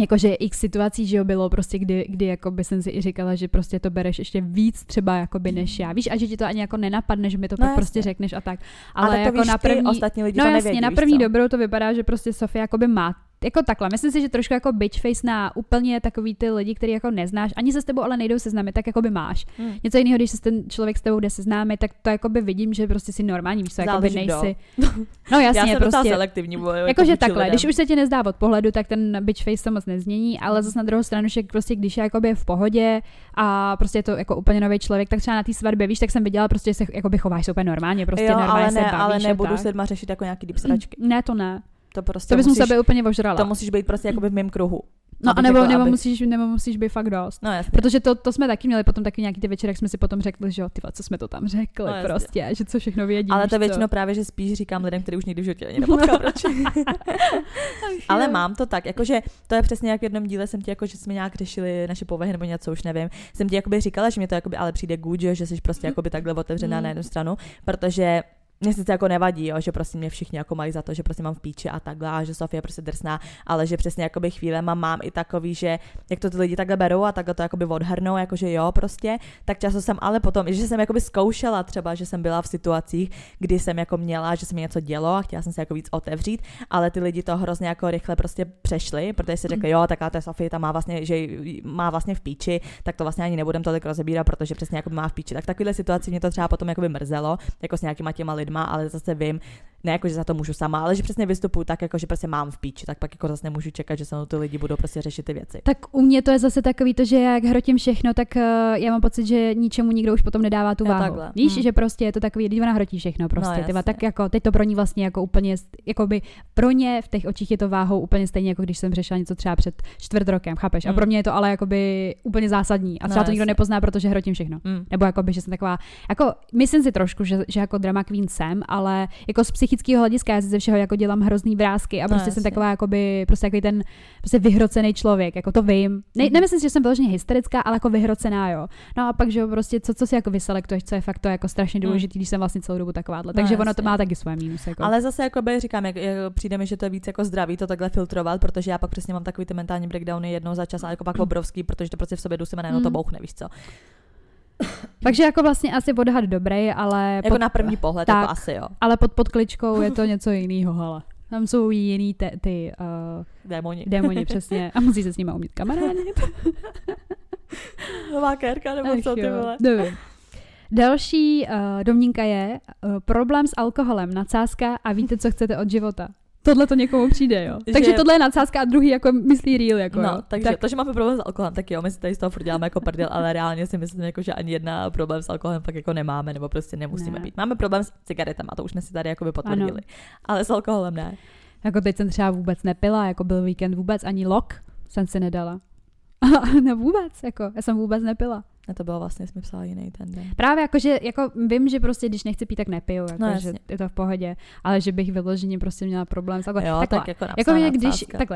Jakože x situací, že jo, bylo prostě, kdy jakoby jsem si i říkala, že prostě to bereš ještě víc třeba jakoby než já. Víš, a že ti to ani jako nenapadne, že mi to no prostě řekneš a tak. Ale jako víš, na první, ostatní lidi no to nevědí, jasně, na první dobrou to vypadá, že prostě Sofie jakoby má jako takhle, myslím si, že trošku jako bitchface na úplně takový ty lidi, který jako neznáš, ani se s tebou ale nejdou seznámit, tak jako by máš. Něco jiného, když se ten člověk s tebou jde seznámit, tak to jako by vidím, že prostě si normální, víš, jako by nejsi. No jasně, já prostě selektivní, jakože takhle, lidem. Když už se ti nezdá od pohledu, tak ten bitchface to moc nezmění, ale zase na druhou stranu, že prostě když je jako by v pohodě a prostě je to jako úplně nový člověk, tak třeba na té svatbě, víš, tak jsem viděla, prostě se jako by chováš úplně normálně, prostě jo, normálně se bavíš. Ale nebudu se doma řešit jako nějaký deep sračky. Ne, to ne. To prostě to bys musíš, sebe úplně ožrala. To musíš být prostě jakoby v mém kruhu. No a nebo musíš být fakt dost. No, protože to jsme taky měli potom taky nějaký ty večer, jak jsme si potom řekli, že jo, ty co jsme to tam řekli, no, prostě, že co všechno vědí. Ale to většinou právě, že spíš říkám lidem, kteří už nikdy v životě ani nepotkal. Ale mám to tak, jakože to je přesně jak v jednom díle jsem ti jako, že jsme nějak řešili naše povahy nebo něco, už nevím. Jsem ti jakoby říkala, že mi to jakoby ale přijde good, že jsi prostě jakoby takhle otevřená na jednu stranu, protože mě sice jako nevadí, jo, že prostě mě všichni jako mají za to, že prostě mám v píči a takhle a že Sofie prostě drsná, ale že přesně jakoby chvílema mám i takový, že jak to ty lidi takhle berou a takhle to jakoby odhrnou, jakože jo prostě, tak často jsem ale potom, že jsem jakoby zkoušela třeba, že jsem byla v situacích, kdy jsem jako měla, že se mi něco dělo a chtěla jsem se jako víc otevřít, ale ty lidi to hrozně jako rychle prostě přešli, protože si řekli, jo, takhle ta Sofie ta má vlastně, že má vlastně v píči, tak to vlastně ani nebudem tolik rozebírat, protože přesně jako má v píči. Tak takovýhle situaci mě to třeba potom jakoby mrzelo, jako s nějakýma těma lidma, ale zase vím, ne jako, že za to můžu sama, ale že přesně vystupuju tak, jako, že prostě mám v píči, tak pak jako zase nemůžu čekat, že se mnou ty lidi budou prostě řešit ty věci. Tak u mě to je zase takový to, že jak hrotím všechno, tak já mám pocit, že ničemu nikdo už potom nedává tu váhu. Víš, že prostě je to takový, když ona hrotí všechno prostě, no, tak jako teď to pro ní vlastně jako úplně, jako by pro ně v těch očích je to váhou úplně stejně, jako když jsem řešila něco třeba před 4 rokem, chápeš? A pro mě je to ale jako by úplně zásadní. A třeba no, to nikdo nepozná, protože hrotím všechno. Nebo jako by, že jsem taková, jako myslím si trošku, že jako drama queen jsem, ale jako z psychického hlediska já si ze všeho jako dělám hrozný vrásky a prostě no, jsem taková jakoby, prostě takový ten prostě vyhrocený člověk, jako to vím. Ne, nemyslím si, že jsem vyloženě hysterická, ale jako vyhrocená, jo. No a pak, že jo, prostě co si jako vyselektuješ, co je fakt to jako strašně důležitý, když jsem vlastně celou dobu takováhle. No, takže jasně. Ono to má taky svoje mínusy. Jako. Ale zase jakoby říkám, jak přijde mi, že to je víc jako zdravý to takhle filtrovat, protože já pak přesně mám takový ty mentální breakdowny jednou za čas, ale jako pak obrovský, protože to prostě v sobě dusíme, najednou to bouchne, víš co. Takže jako vlastně asi odhad dobrý, ale jako na první pohled tak, jako asi jo. Ale pod kličkou je to něco jiného, hele. Tam jsou jiný ty démoni přesně. A musí se s nimi umět kamarádit. Nová kérka nebo co, ty vole. Dobře. Další domněnka je problém s alkoholem, nadsázka a víte, co chcete od života. Tohle to někomu přijde, jo. Takže že tohle je nadsázka a druhý jako myslí real, jako no, jo. Takže tak. To, že máme problém s alkoholem, tak jo, my si tady z toho furt děláme jako prdel, ale reálně si myslím, jako, že ani jedna problém s alkoholem fakt jako nemáme, nebo prostě nemusíme být. Máme problém s cigaretama, to už jsme si tady jako by potvrdili. Ano. Ale s alkoholem ne. Jako teď jsem třeba vůbec nepila, jako byl víkend vůbec, ani lok jsem si nedala. Ne vůbec, jako, já jsem vůbec nepila. A to bylo vlastně, jsme psali jiný ten den. Právě jakože, jako vím, že prostě, když nechci pít, tak nepiju, jako, no, že je to v pohodě, ale že bych vyloženě prostě měla problém s alkoholem. Jo, tak jako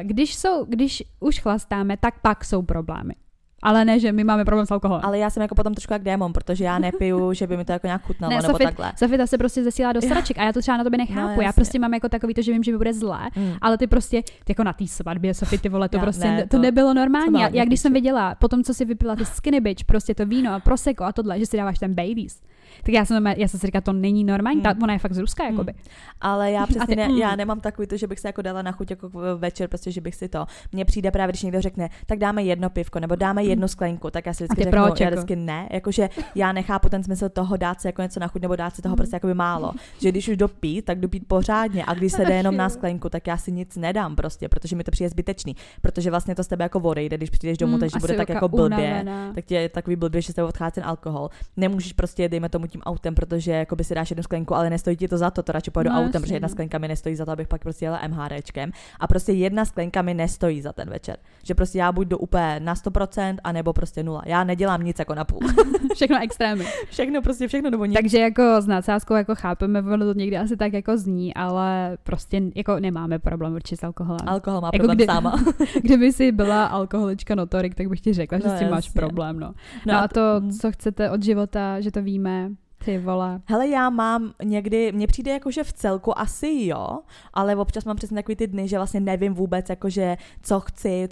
když už chlastáme, tak pak jsou problémy. Ale ne, že my máme problém s alkoholem. Ale já jsem jako potom trošku jak démon, protože já nepiju, že by mi to jako nějak chutnalo, ne, nebo takhle. Sofita se prostě zesílá do sraček a já to třeba na tobě nechápu. No, já prostě mám jako takový to, že vím, že mi bude zlé, ale ty prostě ty jako na té svatbě, Sofi, ty vole, to já, prostě ne, to nebylo normální. Já když jsem viděla, potom co si vypila ty skinny bitch, prostě to víno a prosecco a tohle, že si dáváš ten Baileys. Tak já jsem si říkala, to není normální, ona je fakt z Ruska, jakoby. Ale já přesně já nemám takový to, že bych se jako dala na chuť jako večer, prostě, že bych si to. Mně přijde právě, když někdo řekne, tak dáme jedno pivko, nebo dáme jednu sklenku, tak já si vždycky řeknu, já vždycky ne, jakože já nechápu ten smysl toho dát se jako něco na chuť, nebo dát se toho prostě jakoby málo. Že když už dopít, tak dopít pořádně a když se jde jenom na sklenku, tak já si nic nedám prostě, protože mi to přijde zbytečný, protože vlastně to z tebe jako odejde, když přijdeš domů, takže bude tak jako blbě, tak ti je takový blbě, že se odchází ten alkohol. Nemůžeš prostě dejme tomu tím autem, protože jakoby si dáš jednu sklenku, ale nestojí ti to za to radši pojedu autem, protože jedna sklenka mi nestojí za to, abych pak prostě jela MHDčkem a prostě jedna sklenka mi nestojí za ten večer. Že prostě já buď do úplně na 100% a nebo prostě 0. Já nedělám nic jako na půl. Všechno extrémy. Všechno nebo nic. Takže jako s nadsázkou jako chápeme, ono to někdy asi tak jako zní, ale prostě jako nemáme problém určitě s alkoholem. Alkohol má problém jako sama. Kdyby si byla alkoholička notorik, tak bych ti řekla, že s tím máš problém, no. A to co chcete od života, že to víme. Ty vole. Hele, já mám někdy, mně přijde jako, že v celku asi jo, ale občas mám přesně takový ty dny, že vlastně nevím vůbec, jakože co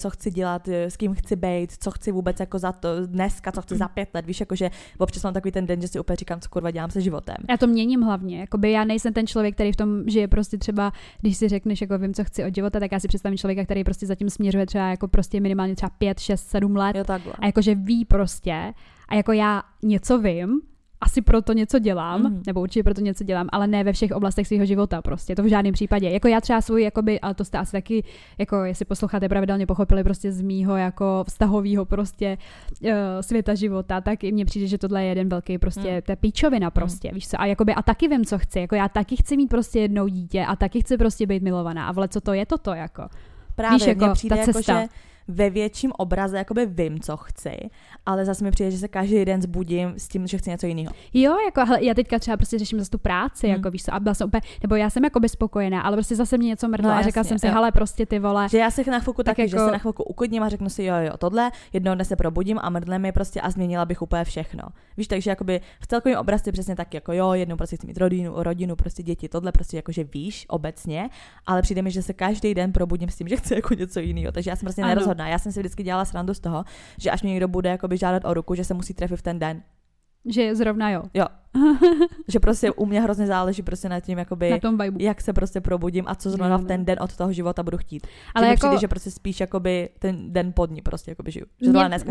chci dělat, s kým chci bejt, co chci vůbec jako za to dneska, co chci za 5 let, víš, jakože občas mám takový ten den, že si úplně říkám, co kurva dělám se životem. Já to měním hlavně, jakoby já nejsem ten člověk, který v tom žije prostě třeba, když si řekneš, jako vím, co chci od života, tak já si představím člověka, který prostě zatím směřuje třeba jako prostě minimálně třeba 5, 6, 7 let. Jo, a jakože ví prostě, a jako já něco vím, asi proto něco dělám, nebo určitě proto něco dělám, ale ne ve všech oblastech svého života prostě, to v žádném případě. Jako já třeba svůj, jakoby, ale to jste asi taky, jako jestli posloucháte pravidelně, pochopili prostě z mýho jako vztahovýho prostě světa života, tak i mně přijde, že tohle je jeden velký prostě, to je píčovina prostě, víš co, a jakoby, a taky vím, co chci, jako já taky chci mít prostě jednou dítě a taky chci prostě být milovaná, a vole, co to je toto, jako. Právě, víš, jako přijde, ta cesta. Jako, že ve větším obraze jakoby vím, co chci, ale zase mi přijde, že se každý den zbudím s tím, že chci něco jiného. Jo, jako hele, já teďka třeba prostě řeším zase tu práci, jako víš co, a byla jsem úplně, nebo já jsem jako spokojená, ale prostě zase mě něco mrdlo, no, a řekla jsem si, hele, prostě ty vole. Že já se na chvilku taky, jako, že se na chvilku uklidním a řeknu si, jo, tohle, jednoho dne se probudím a mrdle mi prostě a změnila bych úplně všechno. Víš, takže jakoby v celkovém obrazu přesně tak, jako jo, jednou prostě chci mít rodinu, prostě děti, tohle prostě jakože víš obecně, ale přijde mi, že se každý den probudím s tím, že chci jako něco jiného. Takže já jsem prostě nerozhodná. Já jsem si vždycky dělala srandu z toho, že až mě někdo bude jakoby žádat o ruku, že se musí trefit v ten den. Že zrovna jo. Jo. Že prostě u mě hrozně záleží prostě na tím, jakoby, na tom vibe, jak se prostě probudím a co zrovna v ten den od toho života budu chtít. Ale jako, přijde, že prostě spíš jakoby ten den pod ní prostě jakoby žiju.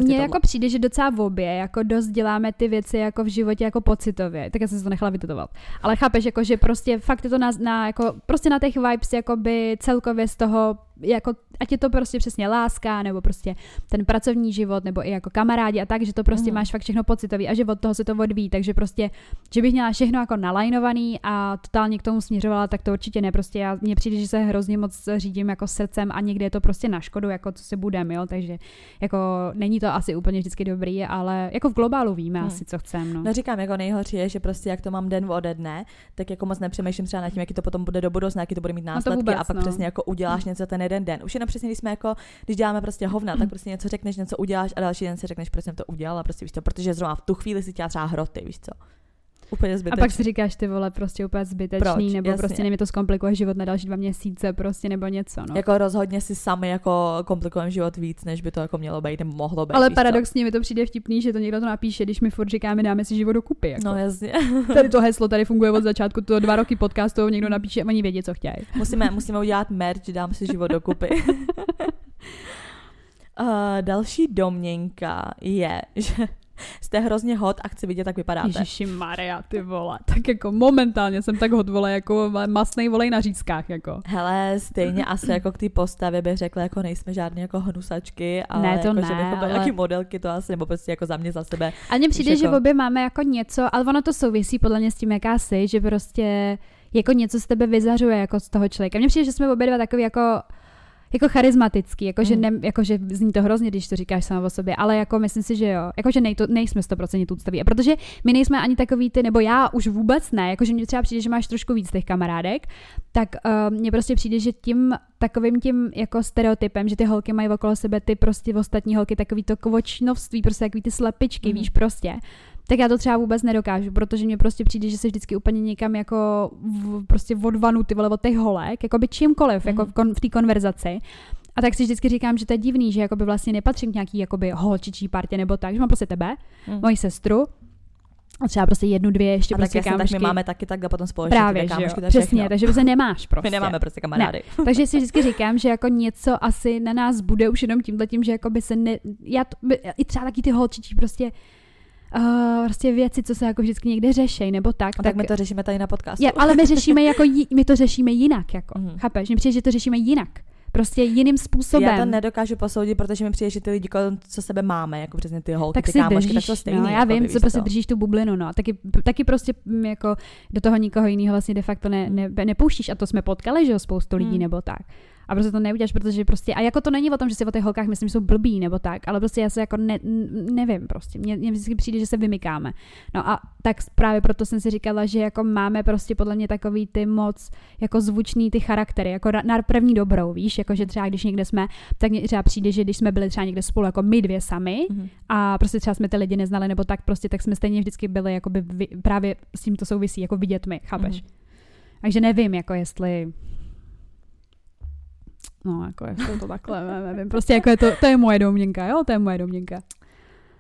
Mně jako přijde, že docela v obě jako dost děláme ty věci jako v životě jako pocitově. Tak já jsem se to nechala vytetovat. Ale chápeš, jako, že prostě fakt je to na jako prostě na těch vibes jakoby celkově z toho, jako ať je to prostě přesně láska nebo prostě ten pracovní život nebo i jako kamarádi a tak, že to prostě máš fakt všechno pocitový a že od toho se to odvíjí, takže prostě že bych měla všechno jako nalajnovaný a totálně k tomu směřovala, tak to určitě ne. Prostě já, mně přijde, že se hrozně moc řídím jako srdcem a někdy je to prostě na škodu, jako co se budeme, jo, takže jako není to asi úplně vždycky dobrý, ale jako v globálu víme asi, co chceme. No říkám, jako nejhorší je, že prostě jak to mám den ode dne, tak jako moc nepřemýšlím třeba nad tím, jaký to potom bude do budoucna, jaký to bude mít následky, no vůbec, a pak přesně jako uděláš něco ten jeden den. Už jenom přesně, když jsme jako, když děláme prostě hovna, tak prostě něco řekneš, něco uděláš a další den si řekneš, proč jsem to udělala, prostě víš to, protože zrovna v tu chvíli si tě třeba hroty, víš co. Úplně zbytečný. A pak si říkáš, ty vole, prostě úplně zbytečný, proč? Nebo jasně, prostě nejmi to zkomplikuje život na další 2 měsíce, prostě nebo něco, no. Jako rozhodně si sami jako komplikujeme život víc, než by to jako mělo být, nebo mohlo být. Ale paradoxně mi to přijde vtipný, že to někdo to napíše, když mi furt říkáme, dáme si život do kupy, jako. No jasně. Tady to heslo tady funguje od začátku, to 2 roky podcastu, někdo napíše, oni vědí, co chtějí. Musíme udělat merch, dám si život do kupy. Další domněnka je, že jste hrozně hot a chci vidět, jak vypadáte. Ježišimaria, ty vole. Tak jako momentálně jsem tak hot, vole, jako masnej volej na řízkách, jako. Hele, stejně asi jako k té postavě bych řekla, jako nejsme žádný jako hnusačky, ale ne, to jako, ne, že bychom byli nějaký modelky, to asi, nebo prostě jako za mě, za sebe. A mně přijde, že jako v obě máme jako něco, ale ono to souvisí podle mě s tím, jaká jsi, že prostě jako něco z tebe vyzařuje jako z toho člověka. Mně přijde, že jsme obě dva takový jako charismatický, jakože jakože zní to hrozně, když to říkáš sama o sobě, ale jako myslím si, že jo, jakože nejsme 100% tuctaví, protože my nejsme ani takový ty, nebo já už vůbec ne, jakože mně třeba přijde, že máš trošku víc těch kamarádek, tak mně prostě přijde, že tím takovým tím jako stereotypem, že ty holky mají okolo sebe ty prostě ostatní holky takový to kvočnovství, prostě takový ty slepičky, víš prostě. Tak já to třeba vůbec nedokážu, protože mě prostě přijde, že se vždycky úplně někam jako prostě odvanu, ty vole, od těch holek, jako by čímkoliv, jako v té konverzaci. A tak si vždycky říkám, že to je divný, že jako by vlastně nepatřím k nějaký jako by holčičí partě nebo tak, že mám prostě tebe, moji sestru, a třeba prostě 1, 2 ještě a prostě tak kámošky. Tak my máme taky tak a potom společně právě, kámošky. Právě, přesně, takže prostě nemáš prostě. My nemáme prostě kamarády. Ne. Takže si vždycky říkám, že jako něco asi na nás bude už jenom tímhletím, že jako by se ne, i třeba taky ty holčičí prostě prostě věci, co se jako vždycky někde řeší, nebo tak. A tak my to řešíme tady na podcastu. Je, ale my řešíme jako my to řešíme jinak, jako. Chápeš? Mně přijde, že to řešíme jinak. Prostě jiným způsobem. Já to nedokážu posoudit, protože mi přijde, že ty lidi, co sebe máme, jako přesně ty holky, tak ty kámošky, tak to stejný. No, já jako vím, co prostě držíš tu bublinu, no. Taky prostě jako do toho nikoho jiného vlastně de facto nepouštíš, a to jsme potkali, že jo, spoustu lidí nebo tak. A prostě to neuděláš, protože prostě, a jako to není o tom, že si o těch holkách myslím, že jsou blbí nebo tak, ale prostě já se jako nevím prostě, mně vždycky přijde, že se vymykáme. No a tak právě proto jsem si říkala, že jako máme prostě podle mě takový ty moc jako zvučný ty charaktery, jako na první dobrou, víš, jako že třeba když někde jsme, tak mě třeba přijde, že když jsme byli třeba někde spolu jako my dvě sami a prostě třeba jsme ty lidi neznali nebo tak prostě, tak jsme stejně vždycky byli jako by právě s tím to souvisí, jako vidět my, chápeš? Takže nevím, jako jestli no, jako je to takhle, nevím, prostě jako je to je moje domněnka, jo, to je moje domněnka.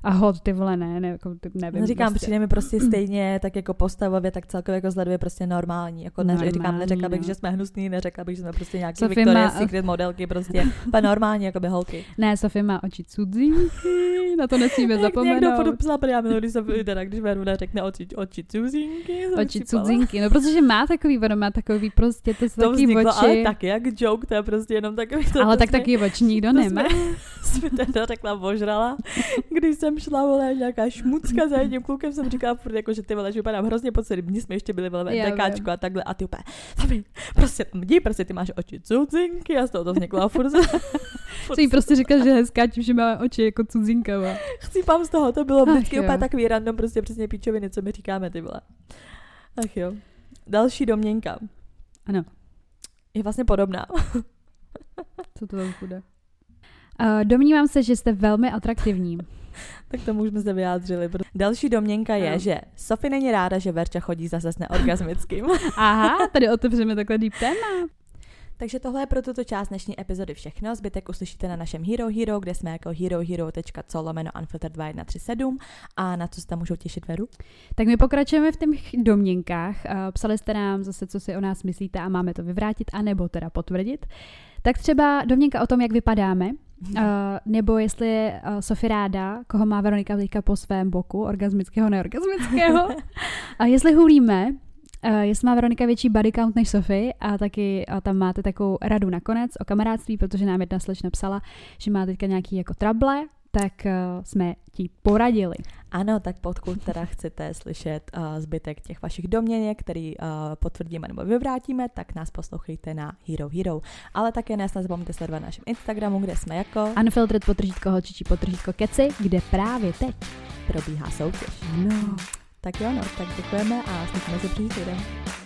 A hod, ty vole, ne, jako nevím. No, říkám, prostě. Přijde mi prostě stejně, tak jako postavově, tak celkově jako zhledově prostě normální, jako neřekla bych, že jsme hnusný, neřekla bych, že jsme prostě nějaký Sophie Victoria's Secret modelky, prostě, pa normální, jako by holky. Ne, Sophie má oči cudzí, na to nesmíme zapomenout. Někdo podopsal, já minulý jsem teda, když Veruna řekne oči cudzinky. Oči cudzinky, no protože má takový, ono má takový prostě, to jsou taky oči. Ale tak jak joke, to je prostě jenom takový. Ale tak taky oči nikdo nemá. Jsme teda řekla božrala, když jsem šla, vole, nějaká šmucka za jedním klukem, jsem říkala furt jako, že ty vole, že vypadám hrozně podsedybní, jsme ještě byli vole NTKčko a takhle a ty úplně, prostě tam jdi, prostě ty máš oči cudzinky a z toho to vzniklo a furt co jí prostě říkala, že hezká, tím, že má oči jako cudzinková. Chcípám z toho, to bylo vždycky úplně takový random, prostě přesně píčoviny, co my říkáme, ty vole. Ach jo. Další domněnka. Ano. Je vlastně podobná. Co to tam půjde? Domnívám se, že jste velmi atraktivní. Tak tomu už jsme se vyjádřili. Další domněnka je, že Sofi není ráda, že Verča chodí zase s neorgasmickým. Aha, tady otevřeme takhle deep téma. Takže tohle je pro tuto část dnešní epizody všechno. Zbytek uslyšíte na našem HeroHero, kde jsme jako herohero.co/unfiltered2137 a na co se tam můžou těšit, Veru? Tak my pokračujeme v těch domněnkách. Psali jste nám zase, co si o nás myslíte a máme to vyvrátit anebo teda potvrdit. Tak třeba domněnka o tom, jak vypadáme, nebo jestli je Sofi ráda, koho má Veronika teďka po svém boku, orgasmického, neorgasmického. A jestli hulíme, jestli má Veronika větší body count než Sofi a taky tam máte takovou radu nakonec o kamarádství, protože nám jedna slečna psala, že má teďka nějaký jako trable, tak jsme ti poradili. Ano, tak pokud teda chcete slyšet zbytek těch vašich domněnek, který potvrdíme nebo vyvrátíme, tak nás poslouchejte na HeroHero. Ale také nás nezapomeňte sledovat na našem Instagramu, kde jsme jako Unfiltered _holčičí _keci, kde právě teď probíhá soutěž. No. Tak jo, no, tak děkujeme a slyšíme se příště.